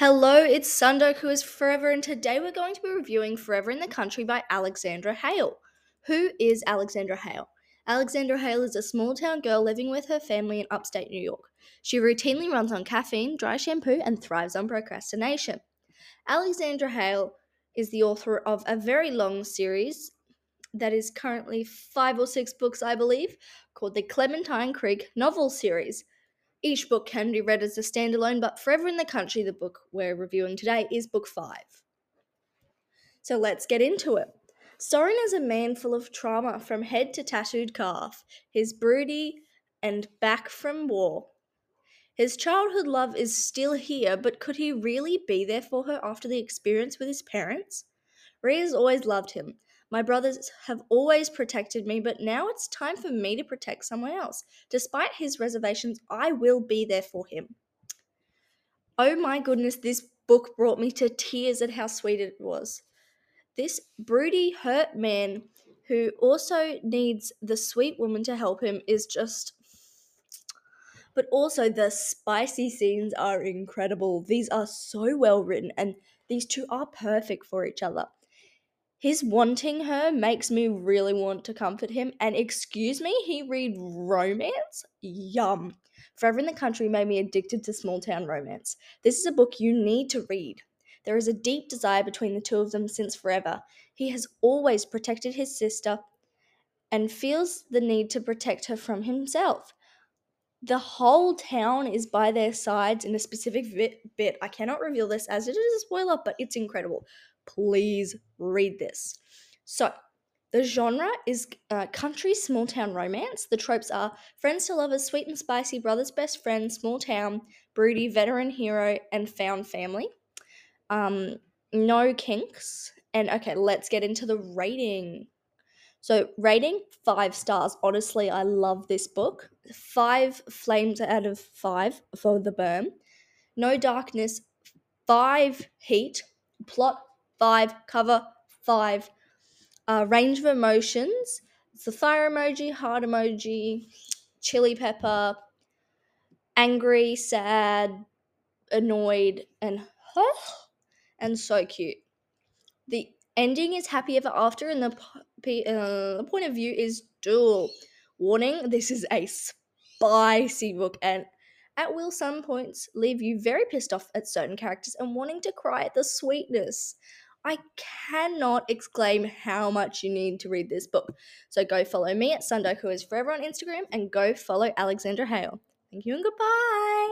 Hello, it's Sundoku who is Forever, and today we're going to be reviewing Forever in the Country by Alexandra Hale. Who is Alexandra Hale? Alexandra Hale is a small-town girl living with her family in upstate New York. She routinely runs on caffeine, dry shampoo, and thrives on procrastination. Alexandra Hale is the author of a very long series that is currently 5 or 6 books, I believe, called the Clementine Creek Novel Series. Each book can be read as a standalone, but Forever in the Country, the book we're reviewing today, is book 5. So let's get into it. Soren is a man full of trauma from head to tattooed calf, his broody and back from war. His childhood love is still here, but could he really be there for her after the experience with his parents? Rhea's always loved him. My brothers have always protected me, but now it's time for me to protect someone else. Despite his reservations, I will be there for him. Oh my goodness, this book brought me to tears at how sweet it was. This broody, hurt man who also needs the sweet woman to help him is just... But also the spicy scenes are incredible. These are so well written, and these two are perfect for each other. His wanting her makes me really want to comfort him. And excuse me, he read romance? Yum. Forever in the Country made me addicted to small-town romance. This is a book you need to read. There is a deep desire between the two of them since forever. He has always protected his sister and feels the need to protect her from himself. The whole town is by their sides in a specific bit. I cannot reveal this as it is a spoiler, but it's incredible. Please read this. So, the genre is country small-town romance. The tropes are friends to lovers, sweet and spicy, brother's best friend, small town, broody, veteran hero, and found family. No kinks. And okay, let's get into the rating. So, rating 5 stars. Honestly, I love this book. 5 flames out of 5 for the berm. No darkness, 5 heat. Plot, 5. Cover, 5. Range of emotions. It's the fire emoji, heart emoji, chili pepper, angry, sad, annoyed, and and so cute. The ending is happy ever after, and the point of view is dual. Warning, this is a spicy book, and at will some points leave you very pissed off at certain characters and wanting to cry at the sweetness. I cannot exclaim how much you need to read this book. So go follow me at Sundoku who is Forever on Instagram, and go follow Alexandra Hale. Thank you and goodbye.